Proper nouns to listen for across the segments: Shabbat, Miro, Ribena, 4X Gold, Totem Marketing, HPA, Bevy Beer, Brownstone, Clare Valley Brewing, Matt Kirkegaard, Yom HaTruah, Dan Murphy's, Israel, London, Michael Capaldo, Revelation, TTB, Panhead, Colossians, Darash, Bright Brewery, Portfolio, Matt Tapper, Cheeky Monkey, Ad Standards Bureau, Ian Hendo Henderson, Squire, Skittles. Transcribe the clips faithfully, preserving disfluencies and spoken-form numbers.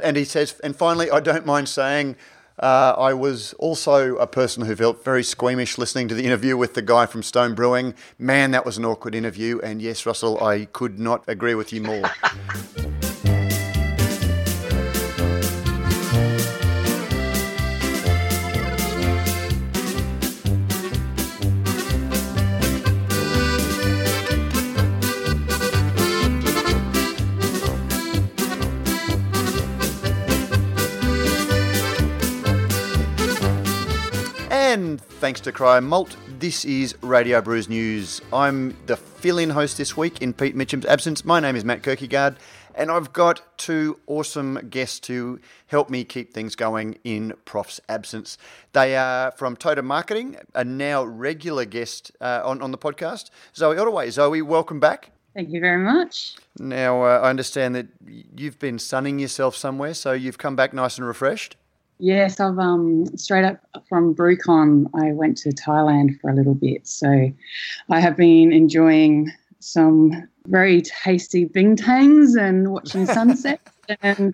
And he says, and finally, I don't mind saying uh, I was also a person who felt very squeamish listening to the interview with the guy from Stone Brewing. Man, that was an awkward interview. And yes, Russell, I could not agree with you more. And thanks to Cryo Malt, this is Radio Brews News. I'm the fill-in host this week in Pete Mitchum's absence. My name is Matt Kirkegaard, and I've got two awesome guests to help me keep things going in Prof's absence. They are from Totem Marketing, a now regular guest uh, on, on the podcast, Zoe Ottaway. Zoe, welcome back. Thank you very much. Now, uh, I understand that you've been sunning yourself somewhere, so you've come back nice and refreshed. Yes, I've um, straight up from BrewCon, I went to Thailand for a little bit. So I have been enjoying some very tasty Bintangs and watching sunsets and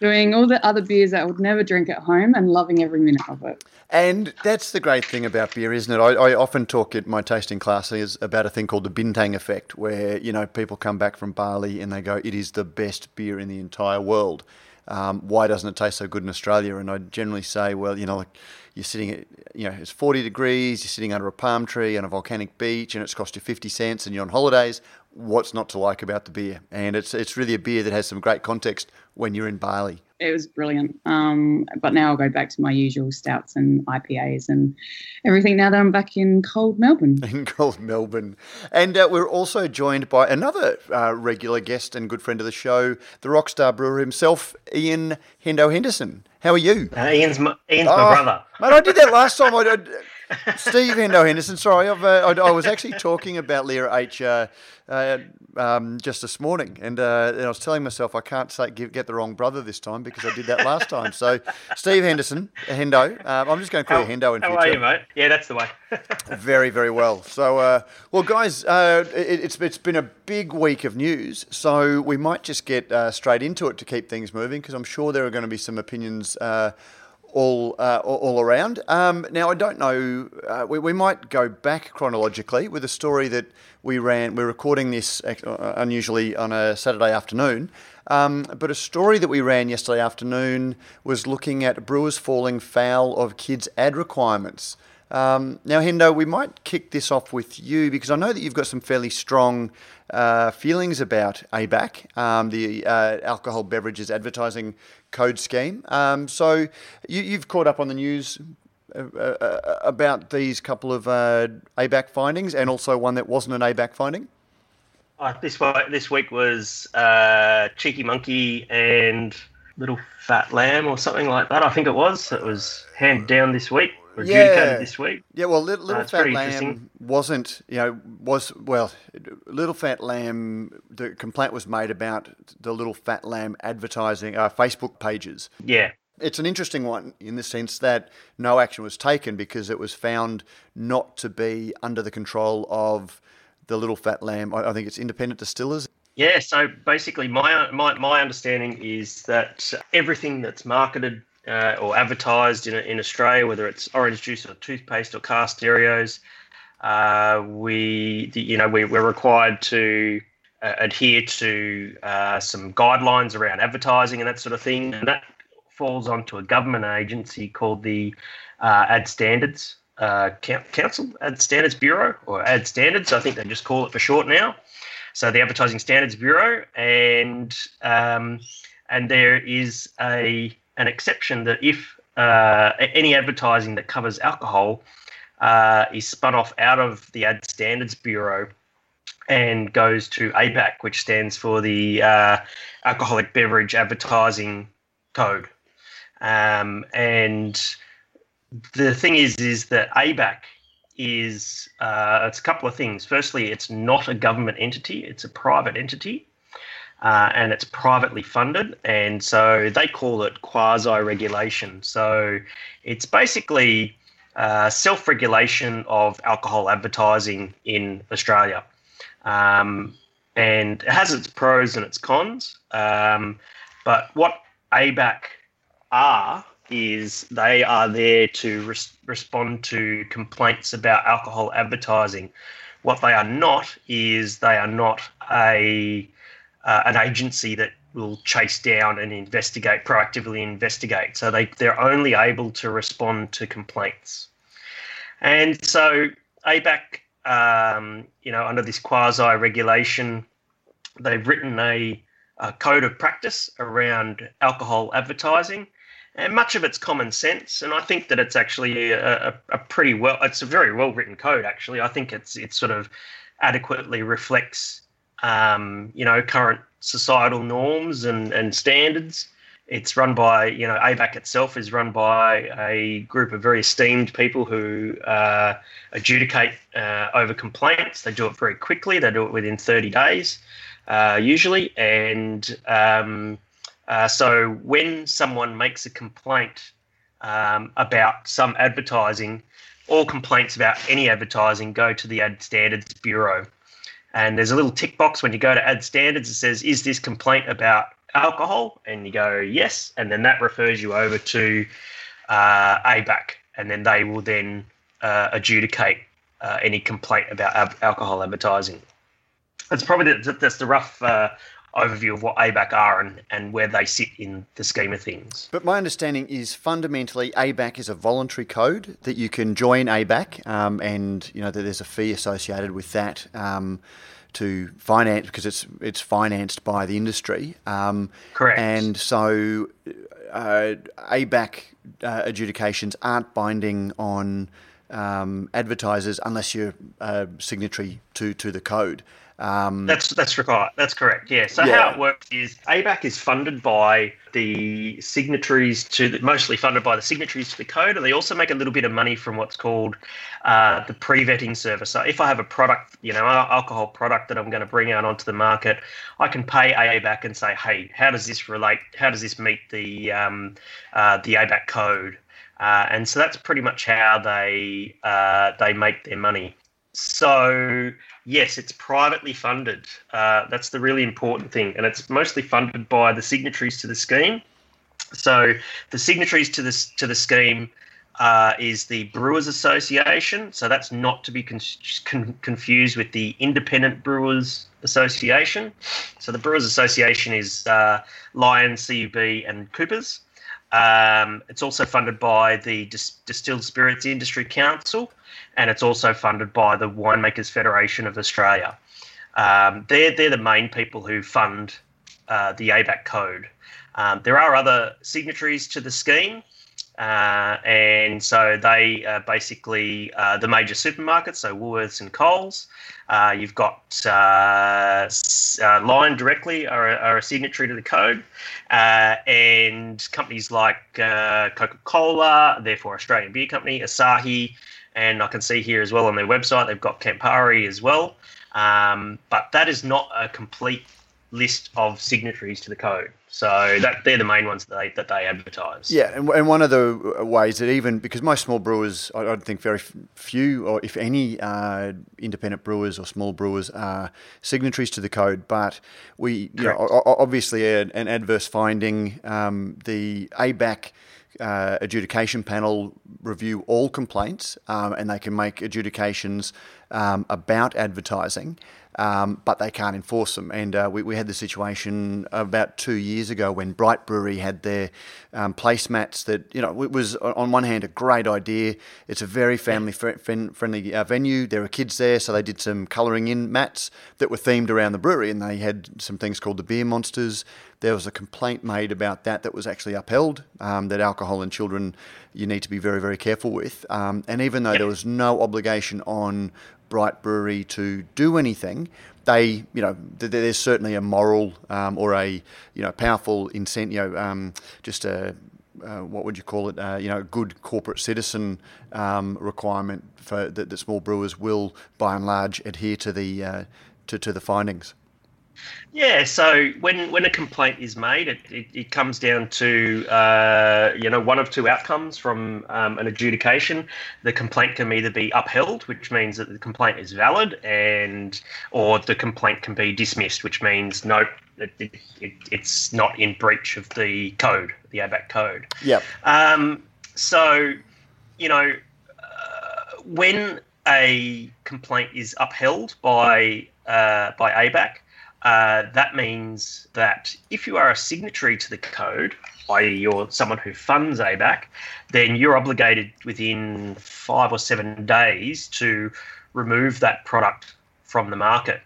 doing all the other beers that I would never drink at home and loving every minute of it. And that's the great thing about beer, isn't it? I, I often talk at my tasting classes about a thing called the Bintang effect where, you know, people come back from Bali and they go, it is the best beer in the entire world. Um, why doesn't it taste so good in Australia? And I generally say, well, you know, like you're sitting at, you know, it's forty degrees, you're sitting under a palm tree on a volcanic beach and it's cost you fifty cents and you're on holidays. What's not to like about the beer? And it's it's really a beer that has some great context when you're in Bali. It was brilliant. Um, but now I'll go back to my usual stouts and I P As and everything now that I'm back in cold Melbourne. In cold Melbourne. And uh, we're also joined by another uh, regular guest and good friend of the show, the rockstar brewer himself, Ian Hendo Henderson. How are you? Uh, Ian's my, Ian's oh, my brother. Mate, I did that last time. I did, Steve Hendo Henderson, sorry. I've, uh, I, I was actually talking about Lear H uh, uh, um, just this morning, and, uh, and I was telling myself I can't say give, get the wrong brother this time because I did that last time. So Steve Henderson, Hendo, um, I'm just going to call how, you Hendo in future. How are you, mate? Yeah, that's the way. Very, very well. So, uh, well, guys, uh, it, it's it's been a big week of news, so we might just get uh, straight into it to keep things moving because I'm sure there are going to be some opinions Uh, all uh, all around. Um, now, I don't know, uh, we, we might go back chronologically with a story that we ran. We're recording this unusually on a Saturday afternoon, um, but a story that we ran yesterday afternoon was looking at brewers falling foul of kids' ad requirements. Um, now, Hendo, we might kick this off with you because I know that you've got some fairly strong uh, feelings about A B A C, um, the uh, Alcohol Beverages Advertising Code scheme. Um, so you, you've caught up on the news uh, uh, about these couple of uh, A B A C findings and also one that wasn't an A B A C finding. Uh, this, this week was uh, Cheeky Monkey and Little Fat Lamb or something like that, I think it was. It was handed down this week. Yeah. This week. Yeah, well, Little, little uh, Fat Lamb wasn't, you know, was, well, Little Fat Lamb, the complaint was made about the Little Fat Lamb advertising, uh, Facebook pages. Yeah. It's an interesting one in the sense that no action was taken because it was found not to be under the control of the Little Fat Lamb. I, I think it's independent distillers. Yeah, so basically my, my, my understanding is that everything that's marketed Uh, or advertised in in Australia, whether it's orange juice or toothpaste or car stereos, uh, we you know we we're required to uh, adhere to uh, some guidelines around advertising and that sort of thing, and that falls onto a government agency called the uh, Ad Standards uh, Council, Ad Standards Bureau, or Ad Standards. I think they just call it for short now. So the Advertising Standards Bureau, and um, and there is a an exception that if uh, any advertising that covers alcohol uh, is spun off out of the Ad Standards Bureau and goes to A B A C, which stands for the uh, Alcoholic Beverage Advertising Code. Um, and the thing is, is that A B A C is uh, it's a couple of things. Firstly, it's not a government entity. It's a private entity. Uh, and it's privately funded, and so they call it quasi-regulation. So it's basically uh, self-regulation of alcohol advertising in Australia. Um, and it has its pros and its cons, um, but what A B A C are is they are there to res- respond to complaints about alcohol advertising. What they are not is they are not a uh, an agency that will chase down and investigate, proactively investigate. So they, they're only able to respond to complaints. And so A B A C, um, you know, under this quasi-regulation, they've written a, a code of practice around alcohol advertising, and much of it's common sense. And I think that it's actually a, a, a pretty well, it's a very well-written code, actually. I think it's it sort of adequately reflects, um, you know, current societal norms and, and standards. It's run by, you know, A B A C itself is run by a group of very esteemed people who uh, adjudicate uh, over complaints. They do it very quickly. They do it within thirty days uh, usually. And um, uh, so when someone makes a complaint um, about some advertising, all complaints about any advertising go to the Ad Standards Bureau. And there's a little tick box when you go to Ad Standards that says, is this complaint about alcohol? And you go, yes. And then that refers you over to uh, A B A C. And then they will then uh, adjudicate uh, any complaint about ab- alcohol advertising. That's probably the, that's the rough uh, overview of what A B A C are and, and where they sit in the scheme of things. But my understanding is fundamentally A B A C is a voluntary code that you can join A B A C um, and, you know, that there's a fee associated with that um, to finance because it's it's financed by the industry. Um, Correct. And so uh, A B A C uh, adjudications aren't binding on um, advertisers unless you're a signatory to, to the code. Um, that's that's right. That's correct. Yeah. So yeah. How it works is A B A C is funded by the signatories to the, mostly funded by the signatories to the code, and they also make a little bit of money from what's called uh, the pre-vetting service. So if I have a product, you know, an alcohol product that I'm going to bring out onto the market, I can pay A B A C and say, hey, how does this relate? How does this meet the um, uh, the A B A C code? Uh, and so that's pretty much how they uh, they make their money. So, yes, it's privately funded. Uh, that's the really important thing. And it's mostly funded by the signatories to the scheme. So the signatories to this to the scheme uh, is the Brewers Association. So that's not to be con- con- confused with the Independent Brewers Association. So the Brewers Association is uh, Lion, C U B and Coopers. Um, it's also funded by the Dis- Distilled Spirits Industry Council, and it's also funded by the Winemakers Federation of Australia. Um, they're, they're the main people who fund uh, the A B A C code. Um, there are other signatories to the scheme, uh, and so they uh, basically uh, the major supermarkets, so Woolworths and Coles. Uh, you've got uh, uh, Lion directly are, are a signatory to the code, uh, and companies like uh, Coca-Cola, therefore Australian Beer Company, Asahi, and I can see here as well on their website they've got Campari as well. Um, but that is not a complete list of signatories to the code. So that they're the main ones that they that they advertise. Yeah, and, and one of the ways that even, because most small brewers, I don't think very few or if any uh, independent brewers or small brewers are signatories to the code, but we, you know, obviously an, an adverse finding, um, the A B A C Uh, adjudication panel review all complaints um, and they can make adjudications um, about advertising, um, but they can't enforce them. And uh, we, we had the situation about two years ago when Bright Brewery had their um, placemats that, you know, it was on one hand a great idea. It's a very family fr- friendly uh, venue. There were kids there, so they did some colouring in mats that were themed around the brewery, and they had some things called the Beer Monsters. There was a complaint made about that that was actually upheld, um, that alcohol and children you need to be very, very careful with. Um, and even though yep. there was no obligation on Bright Brewery to do anything, they, you know, th- there's certainly a moral um, or a, you know, powerful incentive, you know, um, just a, uh, what would you call it, uh, you know, good corporate citizen um, requirement for that, that small brewers will, by and large, adhere to the uh, to, to the findings. Yeah, so when, when a complaint is made, it, it, it comes down to, uh, you know, one of two outcomes from um, an adjudication. The complaint can either be upheld, which means that the complaint is valid, and or the complaint can be dismissed, which means, nope, it, it, it, it's not in breach of the code, the A B A C code. Yeah. Um, so, you know, uh, when a complaint is upheld by uh, by A B A C, uh, that means that if you are a signatory to the code, that is you're someone who funds A B A C, then you're obligated within five or seven days to remove that product from the market.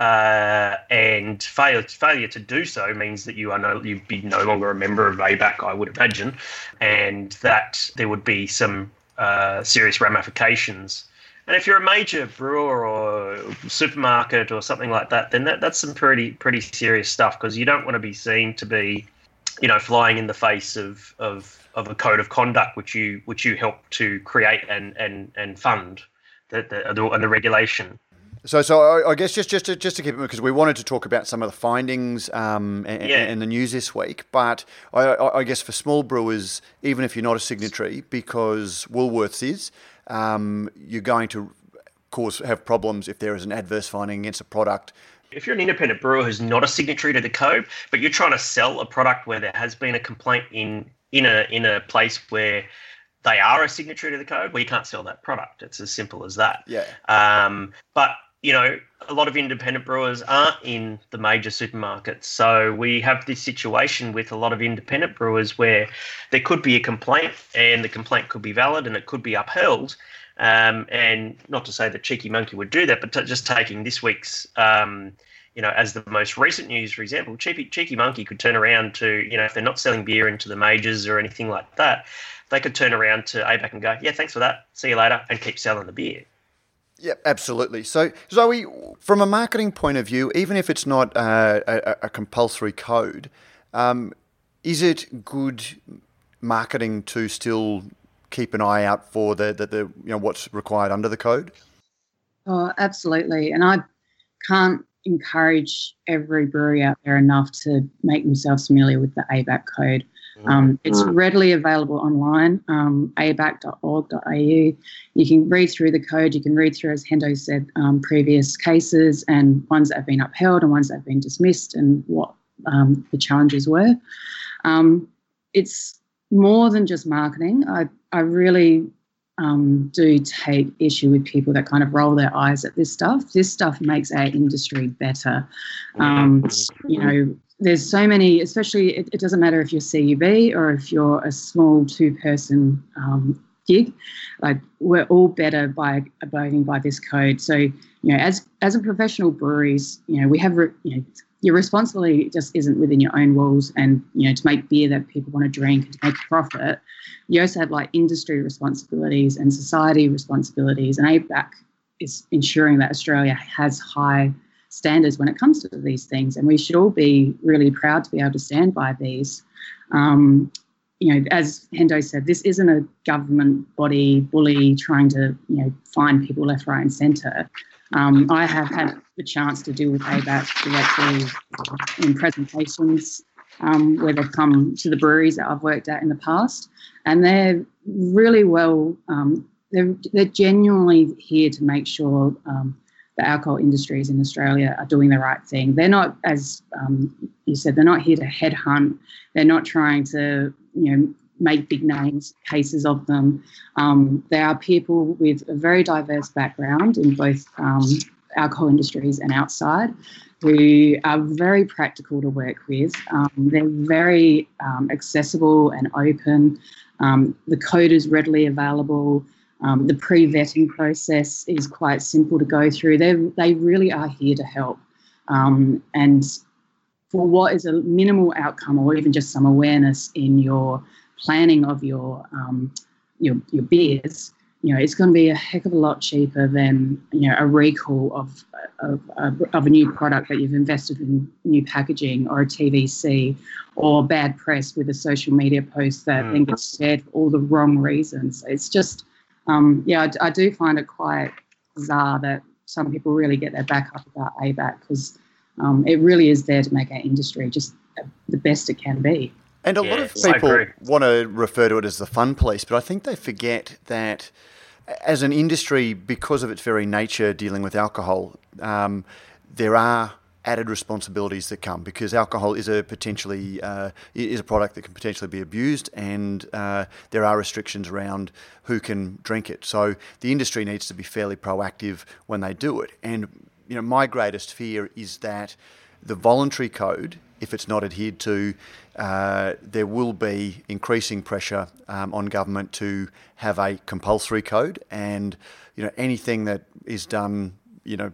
Uh, and fail, failure to do so means that you are no, you'd be no longer a member of A B A C, I would imagine, and that there would be some uh, serious ramifications. And if you're a major brewer or supermarket or something like that, then that, that's some pretty pretty serious stuff, because you don't want to be seen to be, you know, flying in the face of of, of a code of conduct which you which you helped to create and and and fund, the the, the, the regulation. So, so I guess just just to, just to keep it moving, because we wanted to talk about some of the findings um, and, yeah. and the news this week. But I, I guess for small brewers, even if you're not a signatory, because Woolworths is, um, you're going to cause have problems if there is an adverse finding against a product. If you're an independent brewer who's not a signatory to the code, but you're trying to sell a product where there has been a complaint in in a in a place where they are a signatory to the code, well, you can't sell that product. It's as simple as that. Yeah. Um, but you know, a lot of independent brewers aren't in the major supermarkets. So we have this situation with a lot of independent brewers where there could be a complaint, and the complaint could be valid and it could be upheld. Um, and not to say that Cheeky Monkey would do that, but t- just taking this week's, um, you know, as the most recent news, for example, Cheeky, Cheeky Monkey could turn around to, you know, if they're not selling beer into the majors or anything like that, they could turn around to A B A C and go, yeah, thanks for that, see you later, and keep selling the beer. Yeah, absolutely. So, Zoe, from a marketing point of view, even if it's not uh, a, a compulsory code, um, is it good marketing to still keep an eye out for the, the, the you know what's required under the code? Oh, absolutely. And I can't encourage every brewery out there enough to make themselves familiar with the A B A C code. Um, it's readily available online, um, a b a c dot org dot a u. You can read through the code. You can read through, as Hendo said, um, previous cases and ones that have been upheld and ones that have been dismissed and what um, the challenges were. Um, it's more than just marketing. I, I really um, do take issue with people that kind of roll their eyes at this stuff. This stuff makes our industry better. Um, you know, There's so many, especially it, it doesn't matter if you're C U B or if you're a small two-person um, gig, like we're all better by abiding by this code. So, you know, as as a professional breweries, you know, we have, re, you know, your responsibility just isn't within your own walls and, you know, to make beer that people want to drink and to make a profit. You also have like industry responsibilities and society responsibilities, and A B A C is ensuring that Australia has high standards when it comes to these things, and we should all be really proud to be able to stand by these. Um, you know, as Hendo said, this isn't a government body bully trying to, you know, fine people left, right and centre. Um, I have had the chance to deal with A B A C directly in presentations um, where they've come to the breweries that I've worked at in the past, and they're really well, um, they're, they're genuinely here to make sure um, the alcohol industries in Australia are doing the right thing. They're not, as um, you said, they're not here to headhunt. They're not trying to, you know, make big names, cases of them. Um, they are people with a very diverse background in both um, alcohol industries and outside, who are very practical to work with. Um, they're very um, accessible and open. Um, the code is readily available. Um, the pre-vetting process is quite simple to go through. They they really are here to help. Um, and for what is a minimal outcome, or even just some awareness in your planning of your um, your your beers, you know, it's going to be a heck of a lot cheaper than, you know, a recall of of, of, of a new product that you've invested in new packaging, or a T V C, or bad press with a social media post that mm. then gets shared for all the wrong reasons. It's just Um, yeah, I, I do find it quite bizarre that some people really get their back up about A B A C, because um, it really is there to make our industry just the best it can be. And a yeah, lot of people want to refer to it as the fun police, but I think they forget that as an industry, because of its very nature dealing with alcohol, um, there are added responsibilities that come, because alcohol is a potentially uh, is a product that can potentially be abused, and uh, there are restrictions around who can drink it. So the industry needs to be fairly proactive when they do it. And you know, my greatest fear is that the voluntary code, if it's not adhered to, uh, there will be increasing pressure um, on government to have a compulsory code, and you know, anything that is done, you know,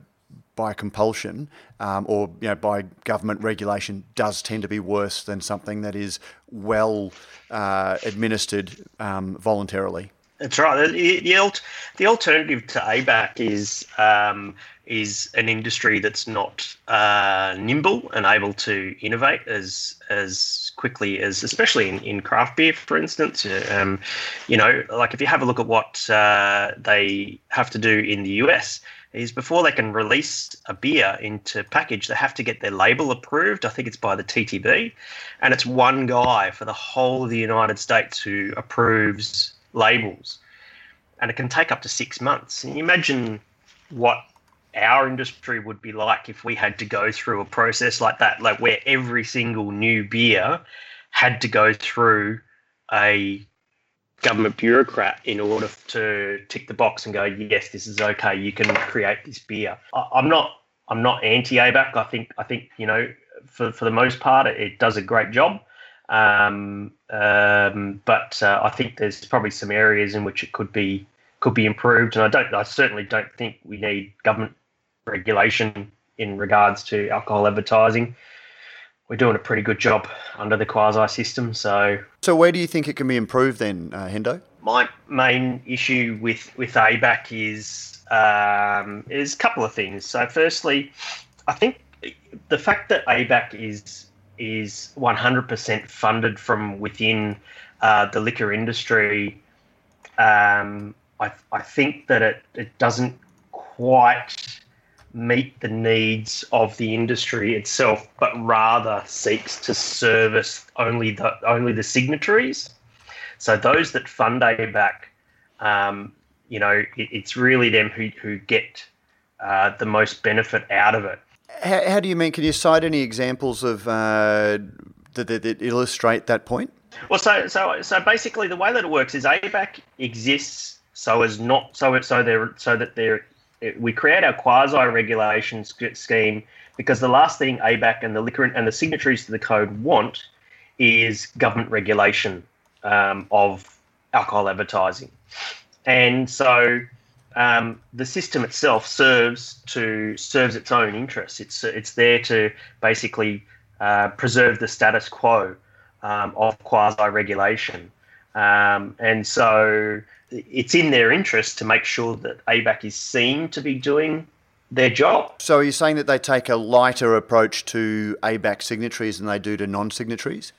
by compulsion um, or you know, by government regulation does tend to be worse than something that is well uh, administered um, voluntarily. That's right. The, the, the alternative to A B A C is um, is an industry that's not uh, nimble and able to innovate as as quickly as, especially in, in craft beer, for instance. Um, you know, like if you have a look at what uh, they have to do in the U S, is before they can release a beer into package, they have to get their label approved. I think it's by the T T B, and it's one guy for the whole of the United States who approves labels, and it can take up to six months. And you imagine what our industry would be like if we had to go through a process like that, like where every single new beer had to go through a government bureaucrat in order to tick the box and go, yes, this is okay, you can create this beer. I, I'm not I'm not anti-A B A C. I think I think you know for for the most part it, it does a great job. Um, um, but uh, I think there's probably some areas in which it could be could be improved, and I don't I certainly don't think we need government regulation in regards to alcohol advertising. We're doing a pretty good job under the quasi system, so. So where do you think it can be improved then, uh, Hendo? My main issue with with A B A C is um, is a couple of things. So firstly, I think the fact that A B A C is is one hundred percent funded from within uh, the liquor industry, um, I I think that it it doesn't quite meet the needs of the industry itself, but rather seeks to service only the only the signatories. So those that fund A B A C, um, you know, it, it's really them who who get uh, the most benefit out of it. How, how do you mean? Can you cite any examples of uh, that, that, that illustrate that point? Well, so so so basically, the way that it works is A B A C exists so as not so so they're so that they're. We create our quasi-regulation scheme because the last thing A B A C and the liquor and the signatories to the code want is government regulation um, of alcohol advertising. And so um, the system itself serves to serves its own interests. It's it's there to basically uh, preserve the status quo um, of quasi-regulation. Um, and so it's in their interest to make sure that A B A C is seen to be doing their job. So are you saying that they take a lighter approach to A B A C signatories than they do to non-signatories?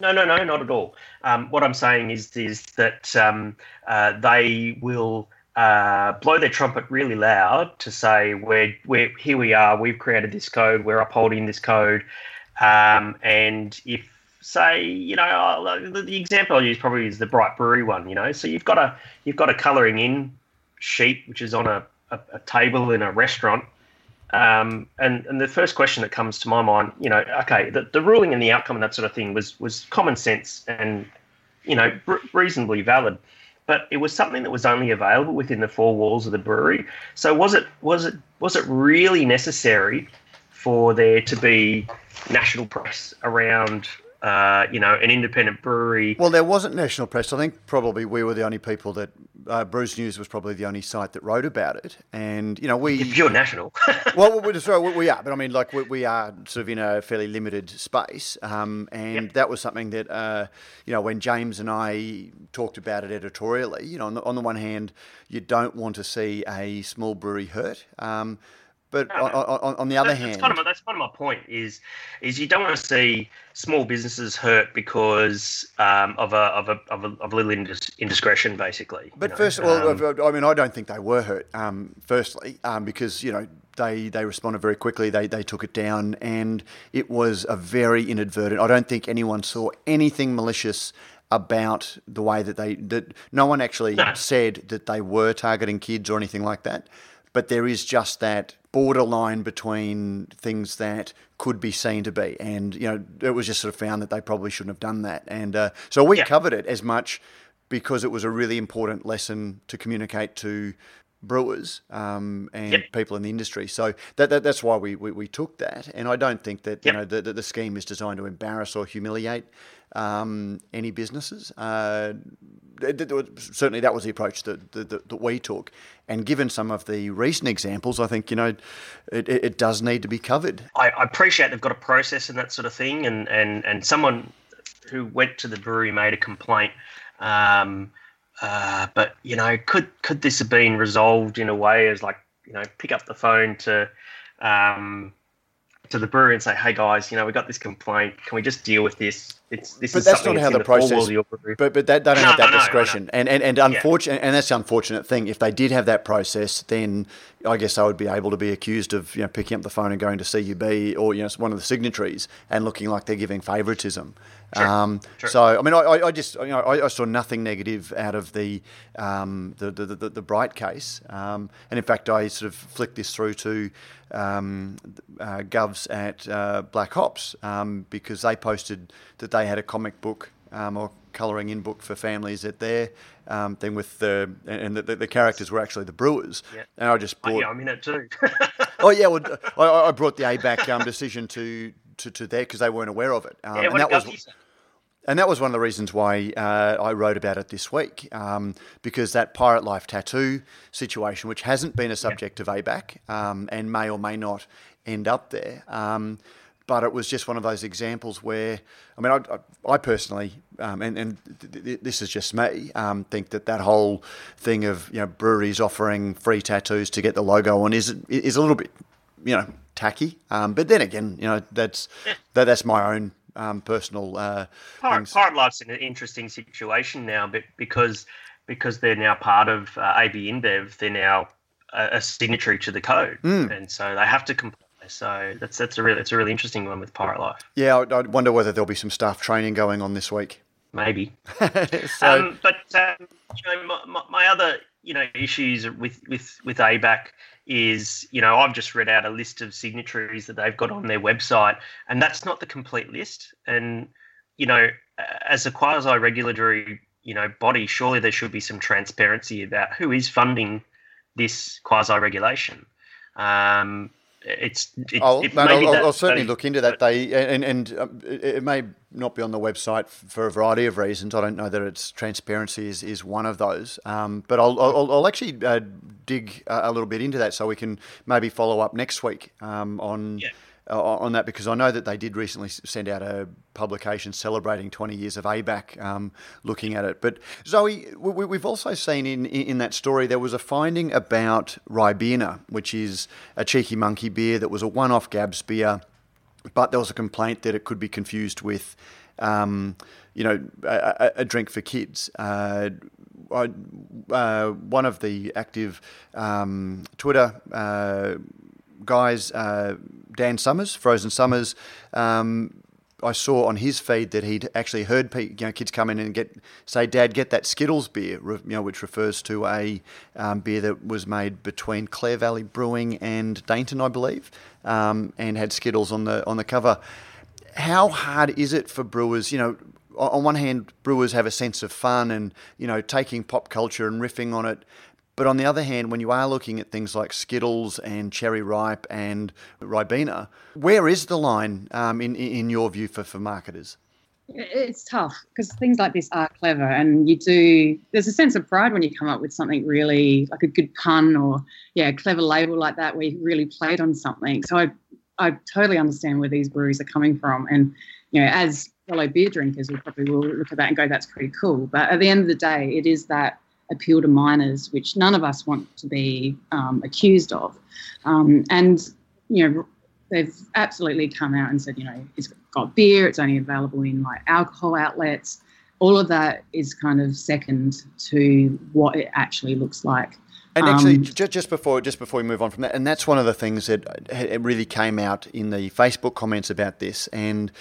No, no, no, not at all. Um, what I'm saying is is that um, uh, they will uh, blow their trumpet really loud to say, we're, we're, here we are, we've created this code, we're upholding this code, um, and if Say, you know, the example I use probably is the Bright Brewery one, you know. So you've got a you've got a colouring in sheet which is on a, a, a table in a restaurant. Um, and, and the first question that comes to my mind, you know, okay, the, the ruling and the outcome and that sort of thing was, was common sense and, you know, br- reasonably valid. But it was something that was only available within the four walls of the brewery. So was it was it was it really necessary for there to be national press around Uh, you know, an independent brewery? Well, there wasn't national press. I think probably we were the only people that uh, Brews News was probably the only site that wrote about it. And you know, we if you're national. well, we're, sorry, we are, but I mean, like we, we are sort of in a fairly limited space. Um, and yep. That was something that uh, you know, when James and I talked about it editorially, you know, on the, on the one hand, you don't want to see a small brewery hurt. Um, But no, on, on, on the other that's, hand, that's kind of, that's kind of my point is, is you don't want to see small businesses hurt because um, of a of a of a, of a little indis- indiscretion, basically. But you know? first, um, well, I mean, I don't think they were hurt. Um, firstly, um, because you know they, they responded very quickly. They they took it down, and it was a very inadvertent. I don't think anyone saw anything malicious about the way that they that no one actually no. said that they were targeting kids or anything like that. but there is just that borderline between things that could be seen to be. And, you know, it was just sort of found that they probably shouldn't have done that. And uh, so we yeah. covered it as much because it was a really important lesson to communicate to brewers um, and yep. people in the industry. So that, that that's why we, we, we took that. And I don't think that, yep. you know, the, the, the scheme is designed to embarrass or humiliate um, any businesses. Uh, certainly that was the approach that, that, that we took. And given some of the recent examples, I think, you know, it, it does need to be covered. I, I appreciate they've got a process and that sort of thing. And, and, and someone who went to the brewery made a complaint. Um, Uh, but, you know, could could this have been resolved in a way as, like, you know, pick up the phone to um, to the brewery and say, hey, guys, you know, we got this complaint. Can we just deal with this? It's this but is that's not how the process – but but that, they don't no, have that no, discretion. No, no. And, and, and, unfortun- yeah. and that's the unfortunate thing. If they did have that process, then I guess I would be able to be accused of, you know, picking up the phone and going to C U B or, you know, one of the signatories and looking like they're giving favouritism. Sure, um, sure. So, I mean, I, I just, you know, I, I saw nothing negative out of the um, the, the, the, the Bright case. Um, and in fact, I sort of flicked this through to um, uh, Govs at uh, Black Hops um, because they posted that they had a comic book um, or colouring in book for families at their um, thing with the, and the, the characters were actually the brewers. Yeah. And I just brought. Oh, yeah, I'm in it too. oh, yeah, well, I, I brought the A B A C um, decision to. To, to there because they weren't aware of it, um, yeah, and that was and that was one of the reasons why uh, I wrote about it this week um, because that Pirate Life tattoo situation, which hasn't been a subject yeah. of A B A C um, and may or may not end up there, um, but it was just one of those examples where I mean, I, I, I personally um, and and th- th- this is just me um, think that that whole thing of you know breweries offering free tattoos to get the logo on is is a little bit you know. tacky, um, but then again, you know that's yeah. that, that's my own um, personal. Uh, Pirate, Pirate Life's in an interesting situation now, but because because they're now part of uh, A B InBev, they're now a, a signatory to the code, mm. and so they have to comply. So that's that's a really it's a really interesting one with Pirate Life. Yeah, I, I wonder whether there'll be some staff training going on this week. Maybe. so, um, but um, you know, my, my, my other you know issues with with with A B A C. Is, you know, I've just read out a list of signatories that they've got on their website, and that's not the complete list. And, you know, as a quasi-regulatory, you know, body, surely there should be some transparency about who is funding this quasi-regulation. Um, it's. It, I'll, it man, I'll, that, I'll certainly that, look into that. They and and it may not be on the website for a variety of reasons. I don't know that it's transparency is, is one of those. Um, but I'll I'll, I'll actually uh, dig a little bit into that so we can maybe follow up next week um, on yeah. uh, on that because I know that they did recently send out a publication celebrating twenty years of A B A C, um, looking at it. But Zoe, we, we've also seen in in that story there was a finding about Ribena, which is a Cheeky Monkey beer that was a one-off Gab's beer, but there was a complaint that it could be confused with, um, you know, a, a drink for kids. Uh, I, uh, one of the active um, Twitter uh, guys, uh, Dan Summers, Frozen Summers, um, I saw on his feed that he'd actually heard pe- you know, kids come in and get say, Dad, get that Skittles beer, you know, which refers to a um, beer that was made between Clare Valley Brewing and Dainton, I believe, um, and had Skittles on the on the cover. How hard is it for brewers, you know, on one hand, brewers have a sense of fun and, you know, taking pop culture and riffing on it. But on the other hand, when you are looking at things like Skittles and Cherry Ripe and Ribena, where is the line um, in, in your view for, for marketers? It's tough because things like this are clever and you do – there's a sense of pride when you come up with something really – like a good pun or, yeah, a clever label like that where you really played on something. So I, I totally understand where these breweries are coming from and, you know, as – fellow beer drinkers, we probably will look at that and go, that's pretty cool. But at the end of the day, it is that appeal to minors, which none of us want to be um, accused of. Um, and, you know, they've absolutely come out and said, you know, it's got beer, it's only available in, like, alcohol outlets. All of that is kind of second to what it actually looks like. And actually, just before just before we move on from that, and that's one of the things that really came out in the Facebook comments about this. And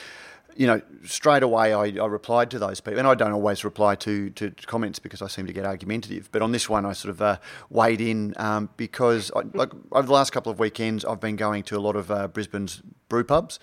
you know, straight away I, I replied to those people, and I don't always reply to, to comments because I seem to get argumentative. But on this one, I sort of uh, weighed in um, because I, like, over the last couple of weekends, I've been going to a lot of uh, Brisbane's brew pubs,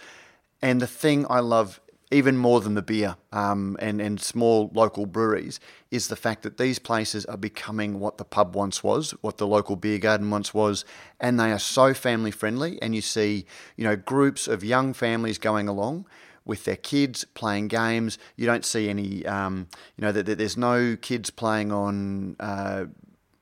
and the thing I love even more than the beer um, and, and small local breweries is the fact that these places are becoming what the pub once was, what the local beer garden once was, and they are so family friendly. And you see, you know, groups of young families going along with their kids playing games. You don't see any, um, you know, that th- there's no kids playing on uh,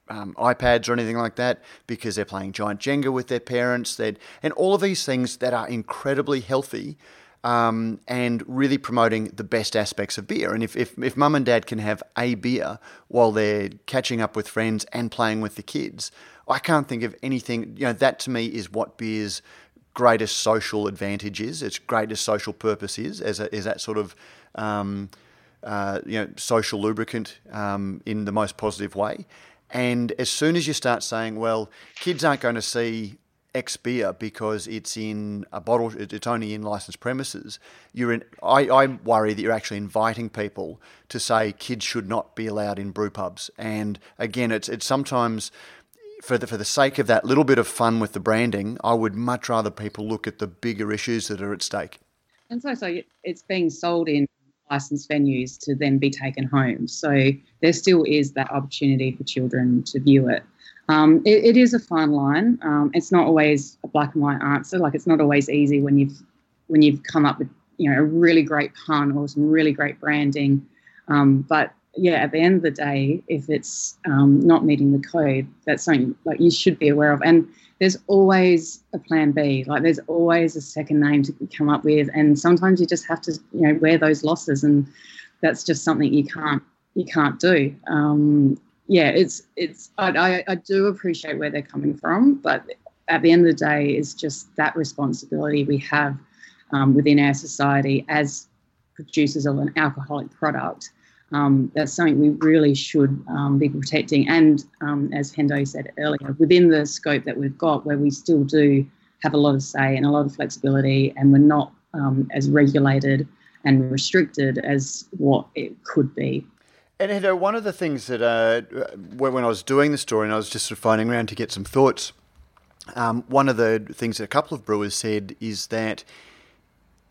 um, iPads or anything like that because they're playing giant Jenga with their parents. They'd, and all of these things that are incredibly healthy Um, and really promoting the best aspects of beer. And if, if, if mum and dad can have a beer while they're catching up with friends and playing with the kids, I can't think of anything, you know, that to me is what beer's greatest social advantage is, its greatest social purpose is, as a, as that sort of, um, uh, you know, social lubricant um, in the most positive way. And as soon as you start saying, well, kids aren't going to see X beer because it's in a bottle, it's only in licensed premises, you're in, I, I worry that you're actually inviting people to say kids should not be allowed in brew pubs. And again, it's it's sometimes for the for the sake of that little bit of fun with the branding, I would much rather people look at the bigger issues that are at stake. And so, so it's being sold in licensed venues to then be taken home. So there still is that opportunity for children to view it. Um, it, it is a fine line. Um, it's not always a black and white answer. Like, it's not always easy when you've when you've come up with, you know, a really great pun or some really great branding. Um, but yeah, at the end of the day, if it's um, not meeting the code, that's something like you should be aware of. And there's always a plan B. Like, there's always a second name to come up with. And sometimes you just have to, you know, wear those losses. And that's just something you can't you can't do. Um, Yeah, it's it's. I, I do appreciate where they're coming from, but at the end of the day, it's just that responsibility we have um, within our society as producers of an alcoholic product. Um, that's something we really should um, be protecting. And um, as Hendo said earlier, within the scope that we've got, where we still do have a lot of say and a lot of flexibility, and we're not um, as regulated and restricted as what it could be. And you know, one of the things that uh, when I was doing the story and I was just sort of phoning around to get some thoughts, um, one of the things that a couple of brewers said is that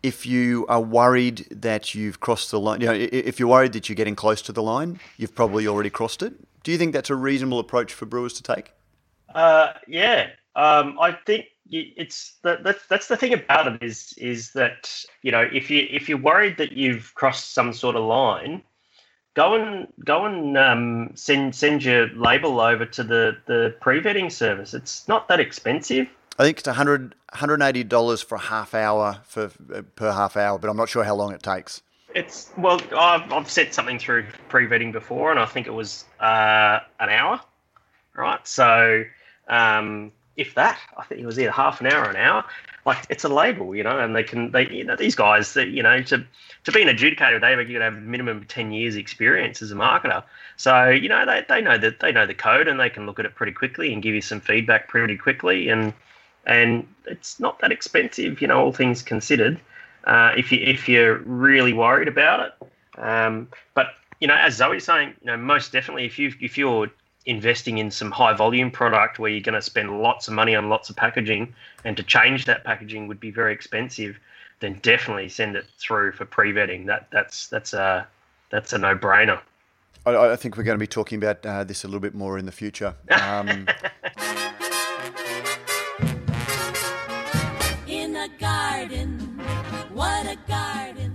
if you are worried that you've crossed the line, you know, if you're worried that you're getting close to the line, you've probably already crossed it. Do you think that's a reasonable approach for brewers to take? Uh, yeah, um, I think it's that, that that's the thing about it is is that, you know, if you if you're worried that you've crossed some sort of line, Go and go and um, send send your label over to the, the pre-vetting service. It's not that expensive. I think it's one hundred dollars, one hundred eighty dollars for a half hour for per half hour, but I'm not sure how long it takes. It's well, I've I've sent something through pre-vetting before, and I think it was uh, an hour, right? So um, if that, I think it was either half an hour or an hour. Like, it's a label, you know, and they can, they, you know, these guys that, you know, to to be an adjudicator, they have, you know, minimum of ten years experience as a marketer. So, you know, they, they know that they know the code and they can look at it pretty quickly and give you some feedback pretty quickly. And, and it's not that expensive, you know, all things considered, uh, if you, if you're really worried about it. Um, but, you know, as Zoe's saying, you know, most definitely if you, if you're investing in some high volume product where you're going to spend lots of money on lots of packaging, and to change that packaging would be very expensive, then definitely send it through for pre-vetting. That that's that's a that's a no-brainer. I, I think we're going to be talking about uh, this a little bit more in the future. Um, in a garden, what a garden.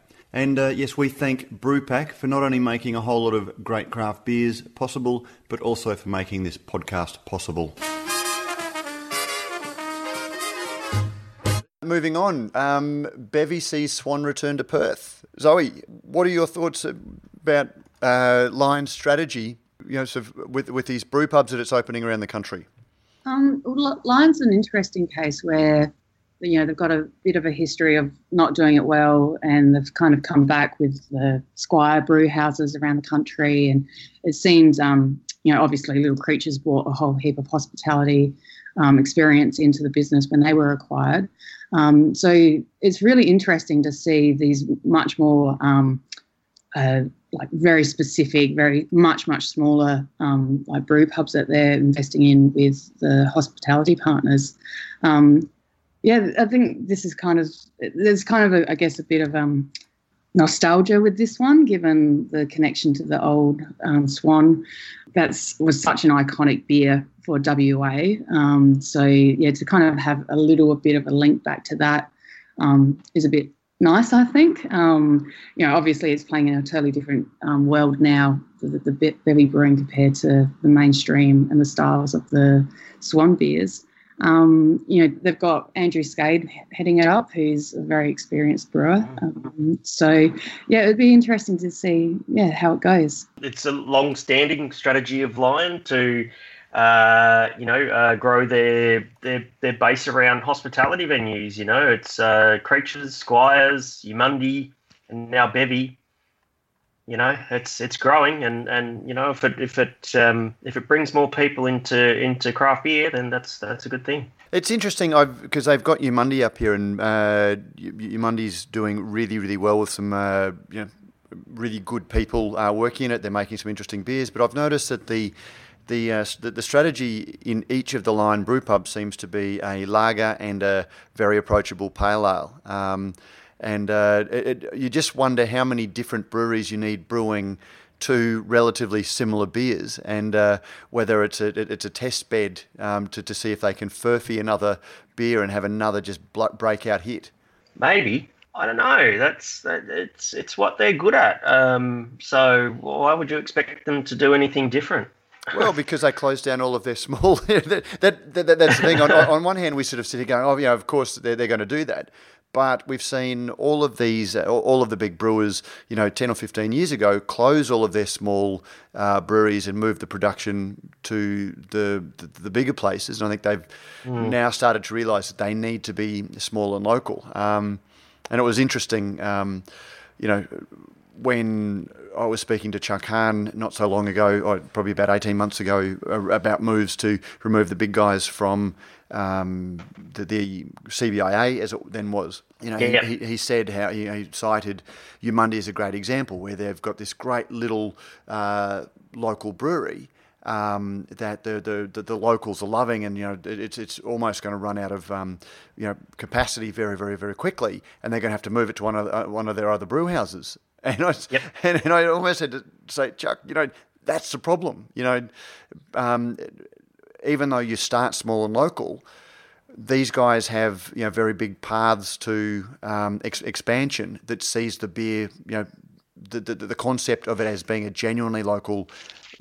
And uh, yes, we thank BrewPack for not only making a whole lot of great craft beers possible, but also for making this podcast possible. Moving on, um, Bevy sees Swan return to Perth. Zoe, what are your thoughts about uh, Lion's strategy you know, sort of with with these brew pubs that it's opening around the country? Um, Lion's an interesting case where, you know, they've got a bit of a history of not doing it well, and they've kind of come back with the Squire brew houses around the country. And it seems, um, you know, obviously Little Creatures brought a whole heap of hospitality um, experience into the business when they were acquired. Um, so it's really interesting to see these much more um, uh, like very specific, very much, much smaller um, like brew pubs that they're investing in with the hospitality partners. Um, yeah, I think this is kind of, there's kind of, a, I guess, a bit of um, nostalgia with this one, given the connection to the old um, Swan. That was such an iconic beer for W A. Um, so, yeah, to kind of have a little bit of a link back to that um, is a bit nice, I think. Um, you know, obviously it's playing in a totally different um, world now, the, the be- bevy brewing compared to the mainstream and the styles of the Swan beers. Um, you know, they've got Andrew Scade heading it up, who's a very experienced brewer. Um, so, yeah, it would be interesting to see, yeah, how it goes. It's a long-standing strategy of Lion to, uh, you know, uh, grow their, their their base around hospitality venues. You know, it's uh, Creatures, Squires, Eumundi, and now Bevy. You know, it's it's growing, and, and you know if it if it um, if it brings more people into into craft beer, then that's that's a good thing. It's interesting because they've got Eumundi up here, and uh, Eumundi's doing really really well with some uh, you know really good people uh, working in it. They're making some interesting beers, but I've noticed that the the uh, the, the strategy in each of the Lion brew pubs seems to be a lager and a very approachable pale ale. Um, And uh, it, it, you just wonder how many different breweries you need brewing two relatively similar beers, and uh, whether it's a it, it's a test bed um, to to see if they can Furphy another beer and have another just breakout hit. Maybe, I don't know. That's that, it's it's what they're good at. Um, so why would you expect them to do anything different? Well, because they closed down all of their small. that, that, that that's the thing. On, on one hand, we sort of sit here going, oh, you know, of course they're they're going to do that. But we've seen all of these, all of the big brewers, you know, ten or fifteen years ago, close all of their small uh, breweries and move the production to the the, the bigger places. And I think they've mm. now started to realise that they need to be small and local. Um, and it was interesting, um, you know, when I was speaking to Chuck Hahn not so long ago, or probably about eighteen months ago, about moves to remove the big guys from um, the, the C B I A, as it then was. You know, yeah, he, yeah. He, he said how he, he cited Eumundi as a great example where they've got this great little uh, local brewery um, that the, the the the locals are loving, and you know it's it's almost going to run out of um, you know capacity very very very quickly, and they're going to have to move it to one of uh, one of their other brew houses. And I, yep. and, and I almost had to say, Chuck, you know, that's the problem. You know, um, even though you start small and local, these guys have, you know, very big paths to um, ex- expansion that sees the beer, you know, the, the, the concept of it as being a genuinely local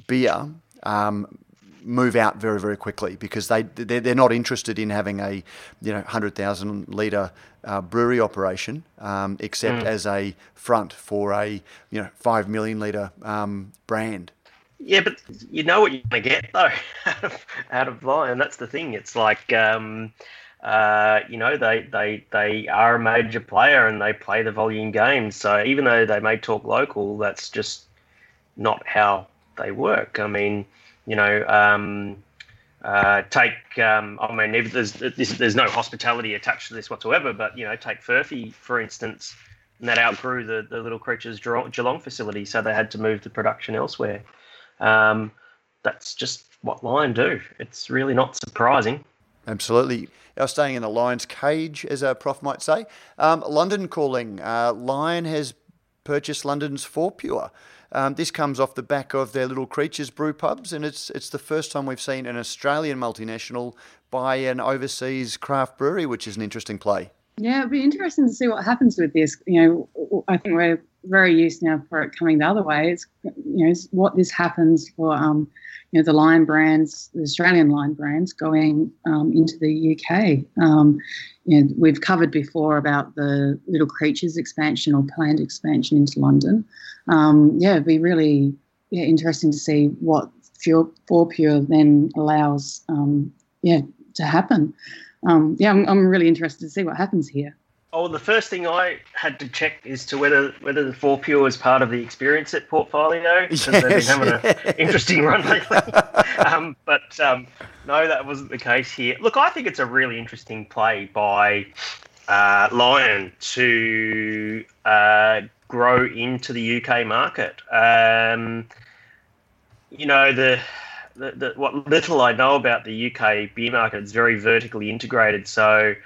beer um, move out very, very quickly because they, they're, they're not interested in having a, you know, one hundred thousand litre Uh, brewery operation, um, except mm. as a front for a you know five million litre um, brand. Yeah, but you know what you're gonna get though out of out of Lion. That's the thing. It's like um, uh, you know they they they are a major player and they play the volume game. So even though they may talk local, that's just not how they work. I mean, you know. Um, Uh, take, um, I mean, if there's, there's there's no hospitality attached to this whatsoever, but, you know, take Furphy, for instance, and that outgrew the, the Little Creatures Geelong facility, so they had to move the production elsewhere. Um, that's just what Lion do. It's really not surprising. Absolutely. Are staying in the lion's cage, as a prof might say. Um, London calling. Uh, Lion has purchased London's Fourpure. Um, this comes off the back of their Little Creatures brew pubs, and it's it's the first time we've seen an Australian multinational buy an overseas craft brewery, which is an interesting play. Yeah, it'd be interesting to see what happens with this. You know, I think we're very used now for it coming the other way. It's you know it's what this happens for um, you know the Lion brands, the Australian Lion brands going um, into the U K. Um, you know, we've covered before about the Little Creatures expansion or planned expansion into London. Um, yeah, it'd be really yeah, interesting to see what Fourpure then allows, um, yeah, to happen. Um, yeah, I'm, I'm really interested to see what happens here. Oh, the first thing I had to check is to whether whether the Fourpure is part of the experience at Portfolio, because yes, they've been having an interesting run lately. um, but um, no, that wasn't the case here. Look, I think it's a really interesting play by uh, Lion to uh, grow into the U K market. Um, you know, the, the, the what little I know about the U K beer market, it's very vertically integrated, so...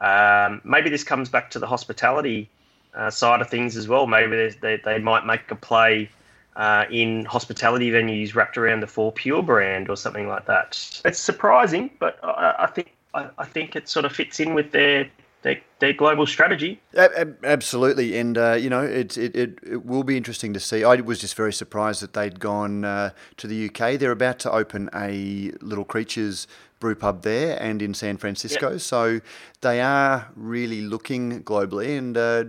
Um, maybe this comes back to the hospitality uh, side of things as well. Maybe they, they might make a play uh, in hospitality venues wrapped around the Fourpure brand or something like that. It's surprising, but I, I think I, I think it sort of fits in with their their, their global strategy. Absolutely, and uh, you know, it, it it it will be interesting to see. I was just very surprised that they'd gone uh, to the U K. They're about to open a Little Creatures brew pub there and in San Francisco, yep. So they are really looking globally. And uh,